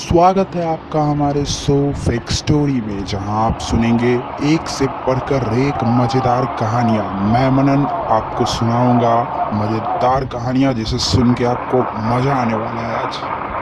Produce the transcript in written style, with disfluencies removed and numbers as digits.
स्वागत है आपका हमारे शो फेक स्टोरी में, जहां आप सुनेंगे एक से बढ़कर एक मज़ेदार कहानियां। मैं मनन आपको सुनाऊंगा मज़ेदार कहानियां जिसे सुन के आपको मज़ा आने वाला है आज।